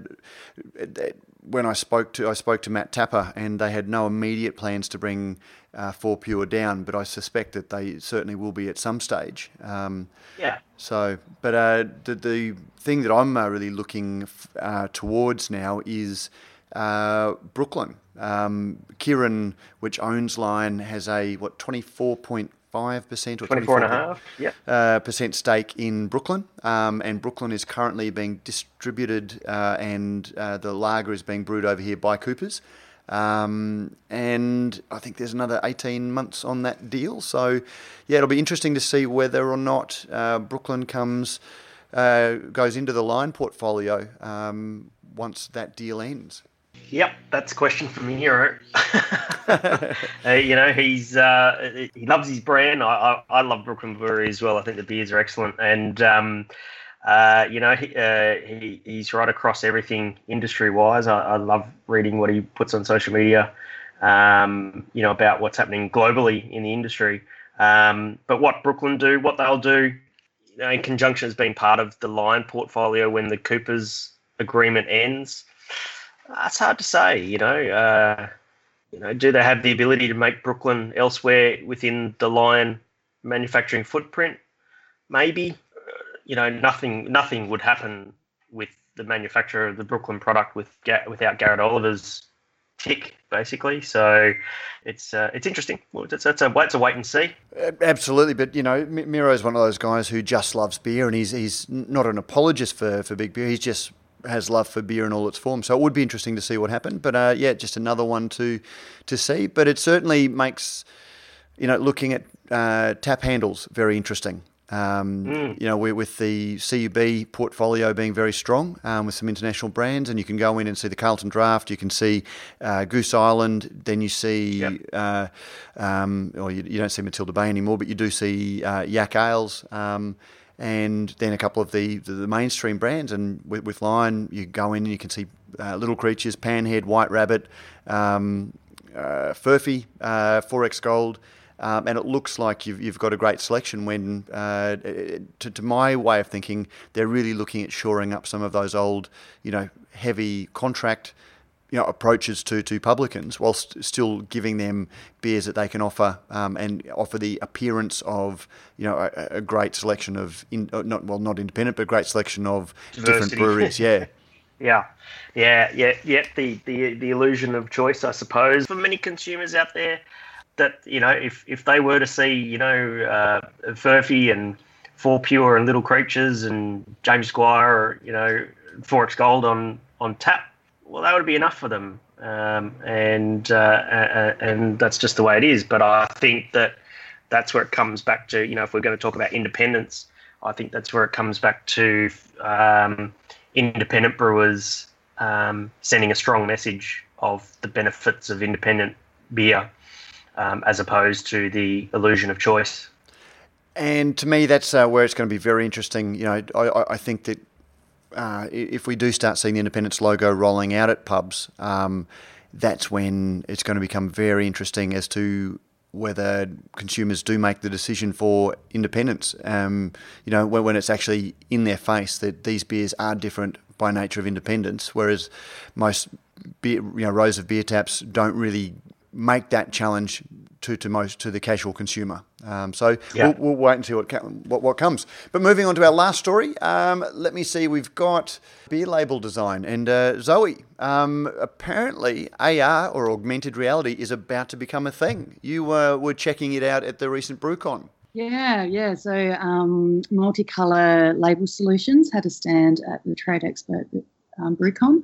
when I spoke to I spoke to Matt Tapper, and they had no immediate plans to bring uh, Fourpure down, but I suspect that they certainly will be at some stage. Um, yeah. So, but uh, the the thing that I'm uh, really looking uh, towards now is uh, Brooklyn. Um, Kieran, which owns Lion, has a what twenty-four point Five percent or twenty-four and a half, yeah, uh, percent stake in Brooklyn, um, and Brooklyn is currently being distributed, uh, and uh, the lager is being brewed over here by Coopers, um, and I think there's another eighteen months on that deal. So, yeah, it'll be interesting to see whether or not uh, Brooklyn comes uh, goes into the Lion portfolio um, once that deal ends. Yep, that's a question from Nero. uh, you know, he's uh, he loves his brand. I, I I love Brooklyn Brewery as well. I think the beers are excellent, and um, uh, you know, he, uh, he he's right across everything industry wise. I, I love reading what he puts on social media. Um, you know, about what's happening globally in the industry. Um, but what Brooklyn do, what they'll do, you know, in conjunction has been part of the Lion portfolio when the Coopers agreement ends. It's hard to say, you know. Uh, you know, do they have the ability to make Brooklyn elsewhere within the Lion manufacturing footprint? Maybe. Uh, you know, nothing. Nothing would happen with the manufacturer of the Brooklyn product with without Garrett Oliver's tick, basically. So it's uh, it's interesting. It's, it's a it's a wait and see. Absolutely, but you know, Miro is one of those guys who just loves beer, and he's he's not an apologist for for big beer. He's just has love for beer in all its forms. So it would be interesting to see what happened. But, uh, yeah, just another one to to see. But it certainly makes, you know, looking at uh, tap handles very interesting. Um, mm. You know, we're with the C U B portfolio being very strong um, with some international brands, and you can go in and see the Carlton Draft, you can see uh, Goose Island, then you see, yep. uh, um, or you, you don't see Matilda Bay anymore, but you do see uh, Yak Ales, um and then a couple of the, the mainstream brands. And with, with Lion, you go in and you can see uh, Little Creatures, Panhead, White Rabbit, um, uh, Furphy, uh, four X Gold, um, and it looks like you've, you've got a great selection when, uh, to, to my way of thinking, they're really looking at shoring up some of those old, you know, heavy contract, you know, approaches to, to publicans, whilst still giving them beers that they can offer um, and offer the appearance of, you know, a, a great selection of, in, not well, not independent, but a great selection of diversity. Different breweries. Yeah. yeah. Yeah. Yeah. Yeah. The, the, the illusion of choice, I suppose, for many consumers out there that, you know, if, if they were to see, you know, uh, Furphy and Fourpure and Little Creatures and James Squire, or, you know, four X Gold on, on tap, well, that would be enough for them, um, and uh, uh, and that's just the way it is. But I think that that's where it comes back to, you know, if we're going to talk about independence, I think that's where it comes back to um, independent brewers um, sending a strong message of the benefits of independent beer um, as opposed to the illusion of choice. And to me, that's uh, where it's going to be very interesting. You know, I, I think that Uh, if we do start seeing the independence logo rolling out at pubs, um, that's when it's going to become very interesting as to whether consumers do make the decision for independence. Um, you know, when, when it's actually in their face that these beers are different by nature of independence, whereas most beer, you know, rows of beer taps don't really make that challenge to to most to the casual consumer. Um, so yeah. we'll, we'll wait and see what, what what comes. But moving on to our last story, um, let me see. We've got beer label design, and uh, Zoe. Um, apparently, A R or augmented reality is about to become a thing. You uh, were checking it out at the recent BrewCon. Yeah, yeah. So um, Multicolour Label Solutions had a stand at the Trade Expo um, BrewCon.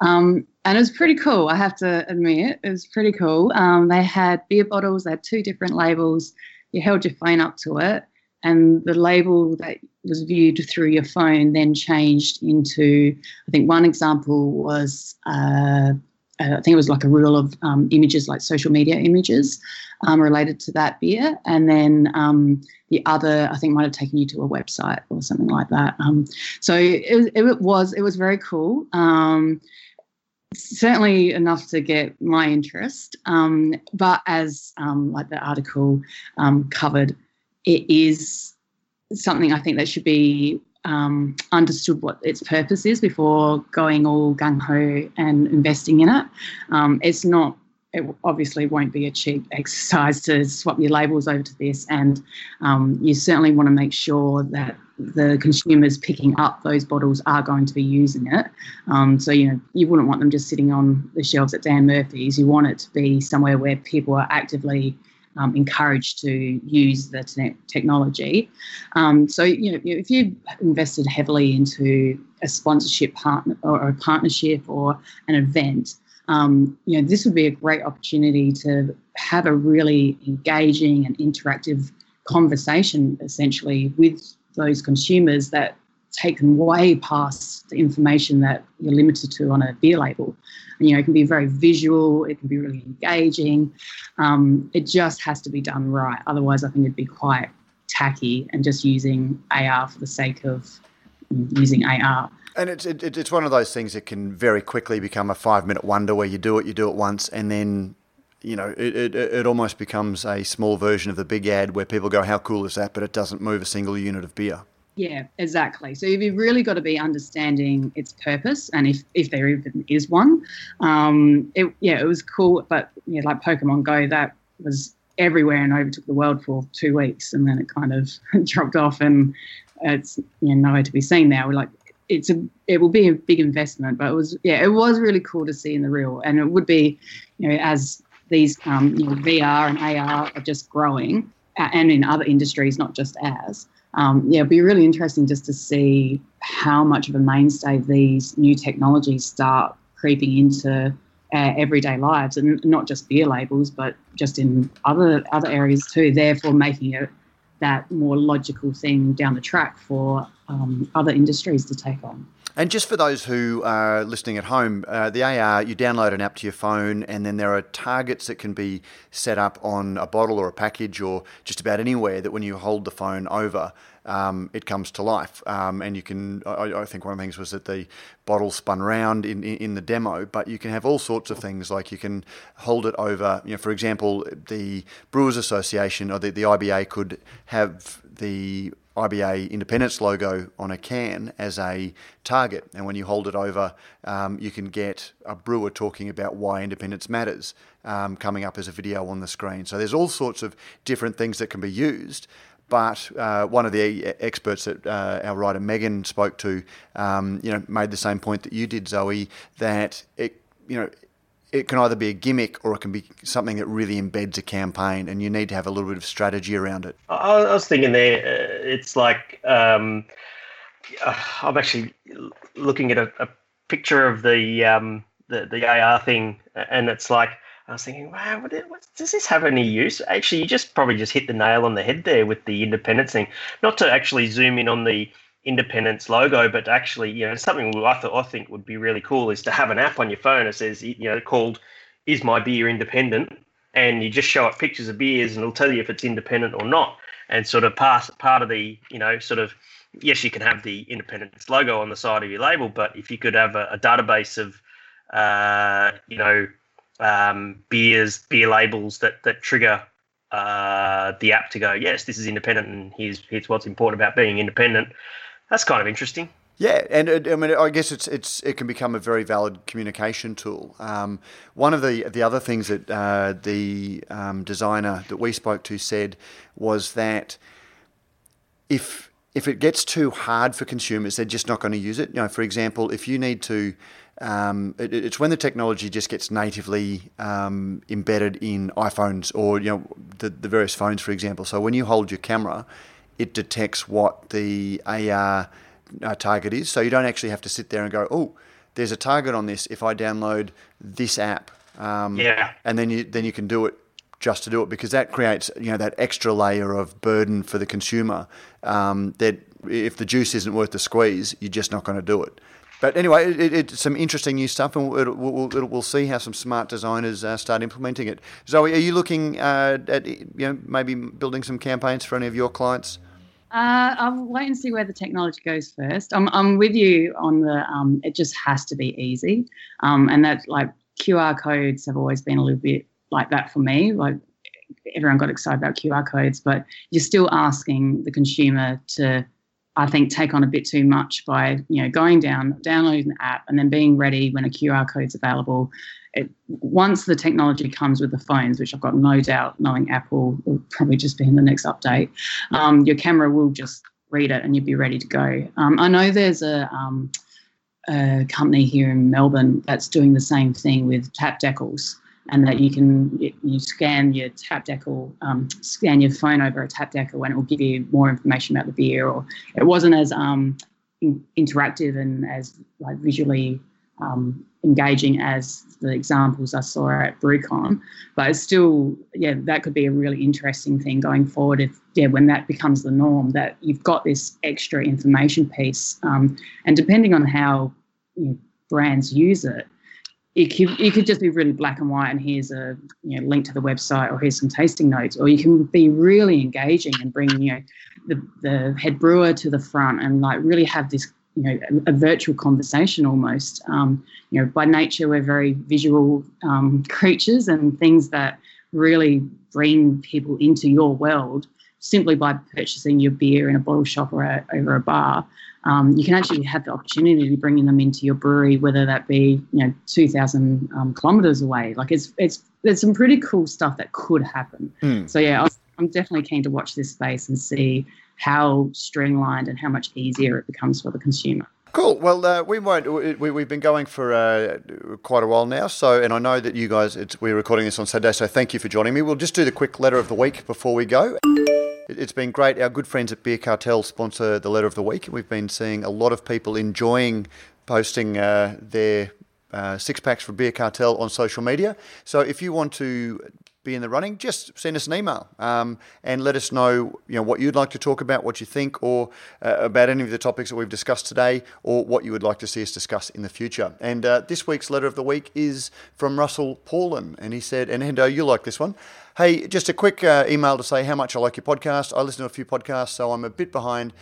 Um, and it was pretty cool, I have to admit. It was pretty cool. Um, they had beer bottles, they had two different labels. You held your phone up to it, and the label that was viewed through your phone then changed into, I think one example was, uh, I think it was like a reel of um, images, like social media images um, related to that beer. And then um, the other, I think, might have taken you to a website or something like that. Um, so it, it was it was very cool. Um, certainly enough to get my interest. Um, but as um, like the article um, covered, it is something I think that should be um, understood what its purpose is before going all gung-ho and investing in it. Um, it's not, it obviously won't be a cheap exercise to swap your labels over to this, and um, you certainly want to make sure that the consumers picking up those bottles are going to be using it. Um, so, you know, you wouldn't want them just sitting on the shelves at Dan Murphy's. You want it to be somewhere where people are actively Um, encouraged to use the te- technology. Um, so, you know, if you invested heavily into a sponsorship partner or a partnership or an event, um, you know, this would be a great opportunity to have a really engaging and interactive conversation, essentially, with those consumers that take them way past the information that you're limited to on a beer label. And, you know, it can be very visual, it can be really engaging. Um, it just has to be done right. Otherwise, I think it'd be quite tacky and just using A R for the sake of using A R. And it's it, it's one of those things that can very quickly become a five-minute wonder where you do it, you do it once, and then, you know, it, it it almost becomes a small version of the big ad where people go, how cool is that? But it doesn't move a single unit of beer. Yeah, exactly. So you've really got to be understanding its purpose, and if, if there even is one. Um, it, yeah, it was cool, but yeah, like Pokemon Go, that was everywhere and overtook the world for two weeks, and then it kind of dropped off, and it's, you know, nowhere to be seen now. We're like, it's a, it will be a big investment, but it was, yeah, it was really cool to see in the real, and it would be, you know, as these um, you know, V R and A R are just growing, and in other industries, not just as. Um, yeah, it'd be really interesting just to see how much of a mainstay these new technologies start creeping into uh, everyday lives, and not just beer labels, but just in other other areas too. Therefore, making it that more logical thing down the track for um, other industries to take on. And just for those who are listening at home, uh, the A R, you download an app to your phone, and then there are targets that can be set up on a bottle or a package or just about anywhere that when you hold the phone over, um, it comes to life. Um, and you can, I, I think one of the things was that the bottle spun round in, in, in the demo, but you can have all sorts of things, like you can hold it over, you know, for example, the Brewers Association or the, the I B A could have the I B A Independence logo on a can as a target, and when you hold it over, um, you can get a brewer talking about why independence matters um, coming up as a video on the screen. So there's all sorts of different things that can be used, but uh, one of the experts that uh, our writer Megan spoke to um, you know, made the same point that you did, Zoe, that it, you know, it can either be a gimmick or it can be something that really embeds a campaign, and you need to have a little bit of strategy around it. I was thinking there, it's like um, I'm actually looking at a, a picture of the, um, the the A R thing, and it's like I was thinking, wow, what, what, does this have any use? Actually, you just probably just hit the nail on the head there with the independence thing. Not to actually zoom in on the independence logo, but actually, you know, something I thought I think would be really cool is to have an app on your phone that says, you know, called "Is My Beer Independent?" and you just show it pictures of beers, and it'll tell you if it's independent or not. And sort of pass part of the, you know, sort of, yes, you can have the independence logo on the side of your label, but if you could have a, a database of, uh, you know, um, beers, beer labels that that trigger uh, the app to go, yes, this is independent, and here's here's what's important about being independent. That's kind of interesting. Yeah, and it, I mean, I guess it's it's it can become a very valid communication tool. Um, one of the the other things that uh, the um, designer that we spoke to said was that if if it gets too hard for consumers, they're just not going to use it. You know, for example, if you need to, um, it, it's when the technology just gets natively um, embedded in iPhones or you know the, the various phones, for example. So when you hold your camera, it detects what the A R Uh, target is, so you don't actually have to sit there and go, oh, there's a target on this if I download this app, um, yeah, and then you then you can do it just to do it, because that creates you know that extra layer of burden for the consumer, um, that if the juice isn't worth the squeeze, you're just not going to do it. But anyway, it, it, it's some interesting new stuff, and we'll, we'll, we'll see how some smart designers uh, start implementing it. Zoe, are you looking uh, at you know maybe building some campaigns for any of your clients? Uh, I'll wait and see where the technology goes first. I'm I'm with you on the um, it just has to be easy, um, and that like Q R codes have always been a little bit like that for me. Like everyone got excited about Q R codes, but you're still asking the consumer to, I think, take on a bit too much by you know going down, downloading the app, and then being ready when a Q R code's available. It, once the technology comes with the phones, which I've got no doubt, knowing Apple, will probably just be in the next update, um, your camera will just read it and you'll be ready to go. Um, I know there's a, um, a company here in Melbourne that's doing the same thing with tap decals, and that you can you, you scan your tap decal, um, scan your phone over a tap decal, and it will give you more information about the beer. Or it wasn't as um, in, interactive and as like visually Um, engaging as the examples I saw at BrewCon, but it's still, yeah, that could be a really interesting thing going forward. If yeah, when that becomes the norm, that you've got this extra information piece, um, and depending on how you know, brands use it, it could, it could just be really black and white. And here's a you know link to the website, or here's some tasting notes, or you can be really engaging and bring you know the the head brewer to the front and like really have this, you know, a, a virtual conversation almost. Um, you know, by nature, we're very visual um, creatures, and things that really bring people into your world simply by purchasing your beer in a bottle shop or a, over a bar. Um, you can actually have the opportunity to bring them into your brewery, whether that be, you know, two thousand um, kilometres away. Like it's, it's, there's some pretty cool stuff that could happen. Mm. So yeah, I was, I'm definitely keen to watch this space and see how streamlined and how much easier it becomes for the consumer. Cool. Well, uh, we won't. We, we've been going for uh, quite a while now. So, and I know that you guys, it's, we're recording this on Saturday, so thank you for joining me. We'll just do the quick letter of the week before we go. It's been great. Our good friends at Beer Cartel sponsor the letter of the week. We've been seeing a lot of people enjoying posting uh, their uh, six packs for Beer Cartel on social media. So if you want to be in the running, just send us an email um, and let us know, you know, what you'd like to talk about, what you think, or uh, about any of the topics that we've discussed today, or what you would like to see us discuss in the future. And uh, this week's letter of the week is from Russell Paulin, and he said, and Hendo, you like this one. Hey, just a quick uh, email to say how much I like your podcast. I listen to a few podcasts, so I'm a bit behind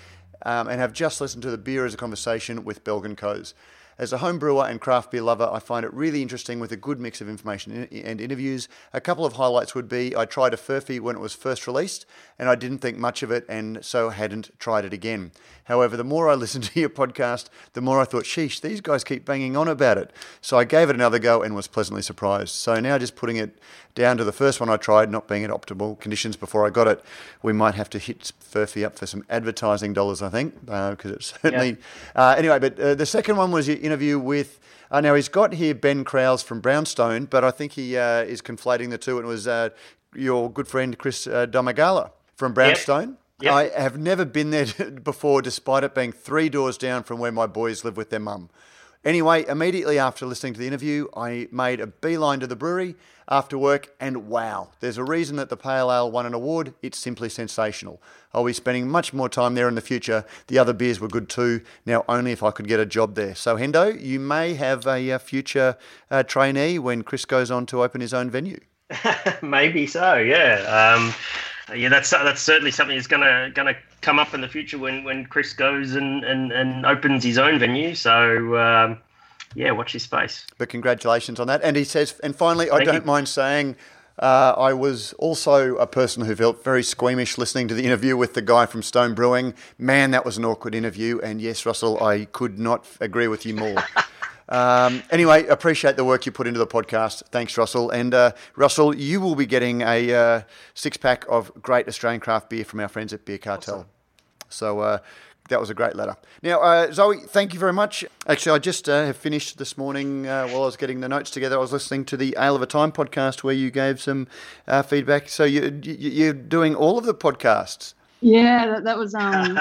um, and have just listened to the Beer as a Conversation with Belg and Co's. As a home brewer and craft beer lover, I find it really interesting with a good mix of information and interviews. A couple of highlights would be I tried a Furphy when it was first released, and I didn't think much of it and so hadn't tried it again. However, the more I listened to your podcast, the more I thought, sheesh, these guys keep banging on about it. So I gave it another go and was pleasantly surprised. So now just putting it down to the first one I tried, not being in optimal conditions before I got it. We might have to hit Furphy up for some advertising dollars, I think, because uh, it's certainly... Yeah. Uh, anyway, but uh, the second one was... You interview with, uh, now he's got here Ben Krause from Brownstone, but I think he uh, is conflating the two. It was uh, your good friend Chris uh, Domagala from Brownstone. Yep. Yep. I have never been there before, despite it being three doors down from where my boys live with their mum. Anyway, immediately after listening to the interview, I made a beeline to the brewery after work, and wow, there's a reason that the Pale Ale won an award. It's simply sensational. I'll be spending much more time there in the future. The other beers were good too. Now, only if I could get a job there. So, Hendo, you may have a future uh, trainee when Chris goes on to open his own venue. Maybe so, yeah. Um... Yeah, that's that's certainly something that's gonna gonna come up in the future when, when Chris goes and, and, and opens his own venue. So um, yeah, watch his space. But congratulations on that. And he says, and finally, Thank I don't you. mind saying, Uh, I was also a person who felt very squeamish listening to the interview with the guy from Stone Brewing. Man, that was an awkward interview. And yes, Russell, I could not agree with you more. Um, anyway, appreciate the work you put into the podcast. Thanks, Russell. And uh, Russell, you will be getting a uh, six-pack of great Australian craft beer from our friends at Beer Cartel. Awesome. So uh, that was a great letter. Now, uh, Zoe, thank you very much. Actually, I just uh, have finished this morning uh, while I was getting the notes together. I was listening to the Ale of a Time podcast where you gave some uh, feedback. So you, you, you're doing all of the podcasts. Yeah, that, that was... Um...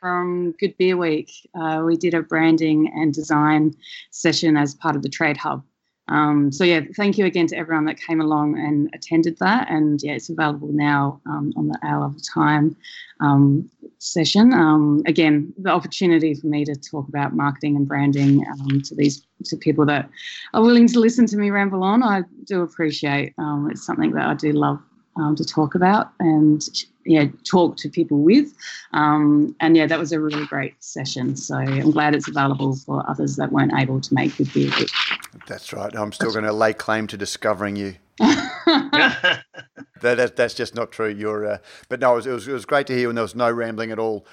From Good Beer Week, uh, we did a branding and design session as part of the Trade Hub. Um, so, yeah, thank you again to everyone that came along and attended that. And, yeah, it's available now um, on the Hour of Time um, session. Um, again, the opportunity for me to talk about marketing and branding um, to these to people that are willing to listen to me ramble on, I do appreciate. Um, it's something that I do love um, to talk about and yeah, talk to people with. Um, and, yeah, that was a really great session. So I'm glad it's available for others that weren't able to make Good Beer Week. That's right. I'm still going to lay claim to discovering you. that, that, that's just not true. You're, uh, But, no, it was, it was it was great to hear, and there was no rambling at all.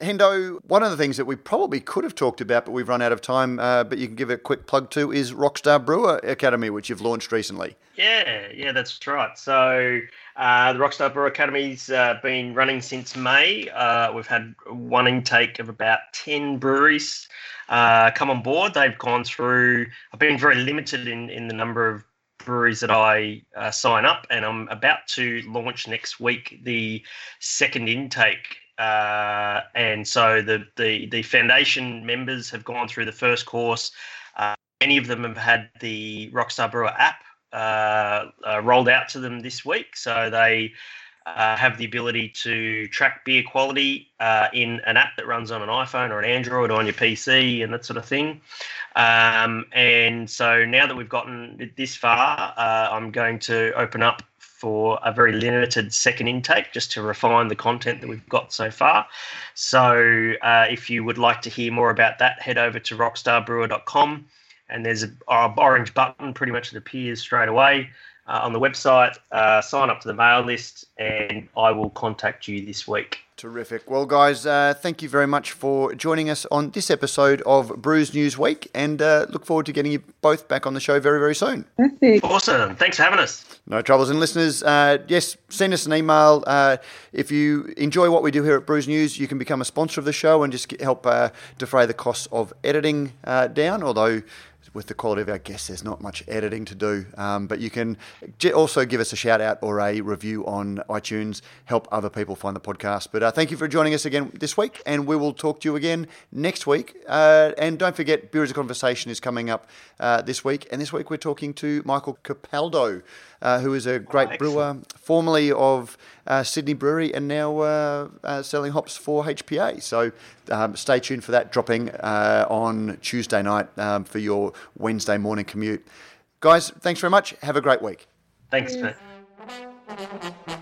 Hendo, one of the things that we probably could have talked about but we've run out of time, uh, but you can give a quick plug to, is Rockstar Brewer Academy, which you've launched recently. Yeah, yeah, that's right. So uh, the Rockstar Brewer Academy's uh, been running since May. Uh, we've had one intake of about ten breweries uh, come on board. They've gone through – I've been very limited in, in the number of breweries that I uh, sign up, and I'm about to launch next week the second intake. Uh, and so the, the, the foundation members have gone through the first course. Uh, many of them have had the Rockstar Brewer app uh, uh, rolled out to them this week. So they uh, have the ability to track beer quality uh, in an app that runs on an iPhone or an Android or on your P C and that sort of thing. Um, and so now that we've gotten this far, uh, I'm going to open up for a very limited second intake just to refine the content that we've got so far. So uh, if you would like to hear more about that, head over to rockstar brewer dot com, and there's an orange button pretty much that appears straight away uh, on the website. Uh, sign up to the mail list and I will contact you this week. Terrific. Well, guys, uh, thank you very much for joining us on this episode of Brews News Week, and uh, look forward to getting you both back on the show very, very soon. Perfect. Awesome. Thanks for having us. No troubles. And listeners, uh, yes, send us an email. Uh, if you enjoy what we do here at Brews News, you can become a sponsor of the show and just get, help uh, defray the costs of editing uh, down, although with the quality of our guests, there's not much editing to do. Um, but you can also give us a shout-out or a review on iTunes, help other people find the podcast. But uh, thank you for joining us again this week, and we will talk to you again next week. Uh, and don't forget, Beer is a Conversation is coming up uh, this week. And this week we're talking to Michael Capaldo, uh, who is a great oh, brewer, formerly of uh, Sydney Brewery and now uh, uh, selling hops for H P A. So um, stay tuned for that, dropping uh, on Tuesday night um, for your Wednesday morning commute. Guys, thanks very much. Have a great week. Thanks, Pat.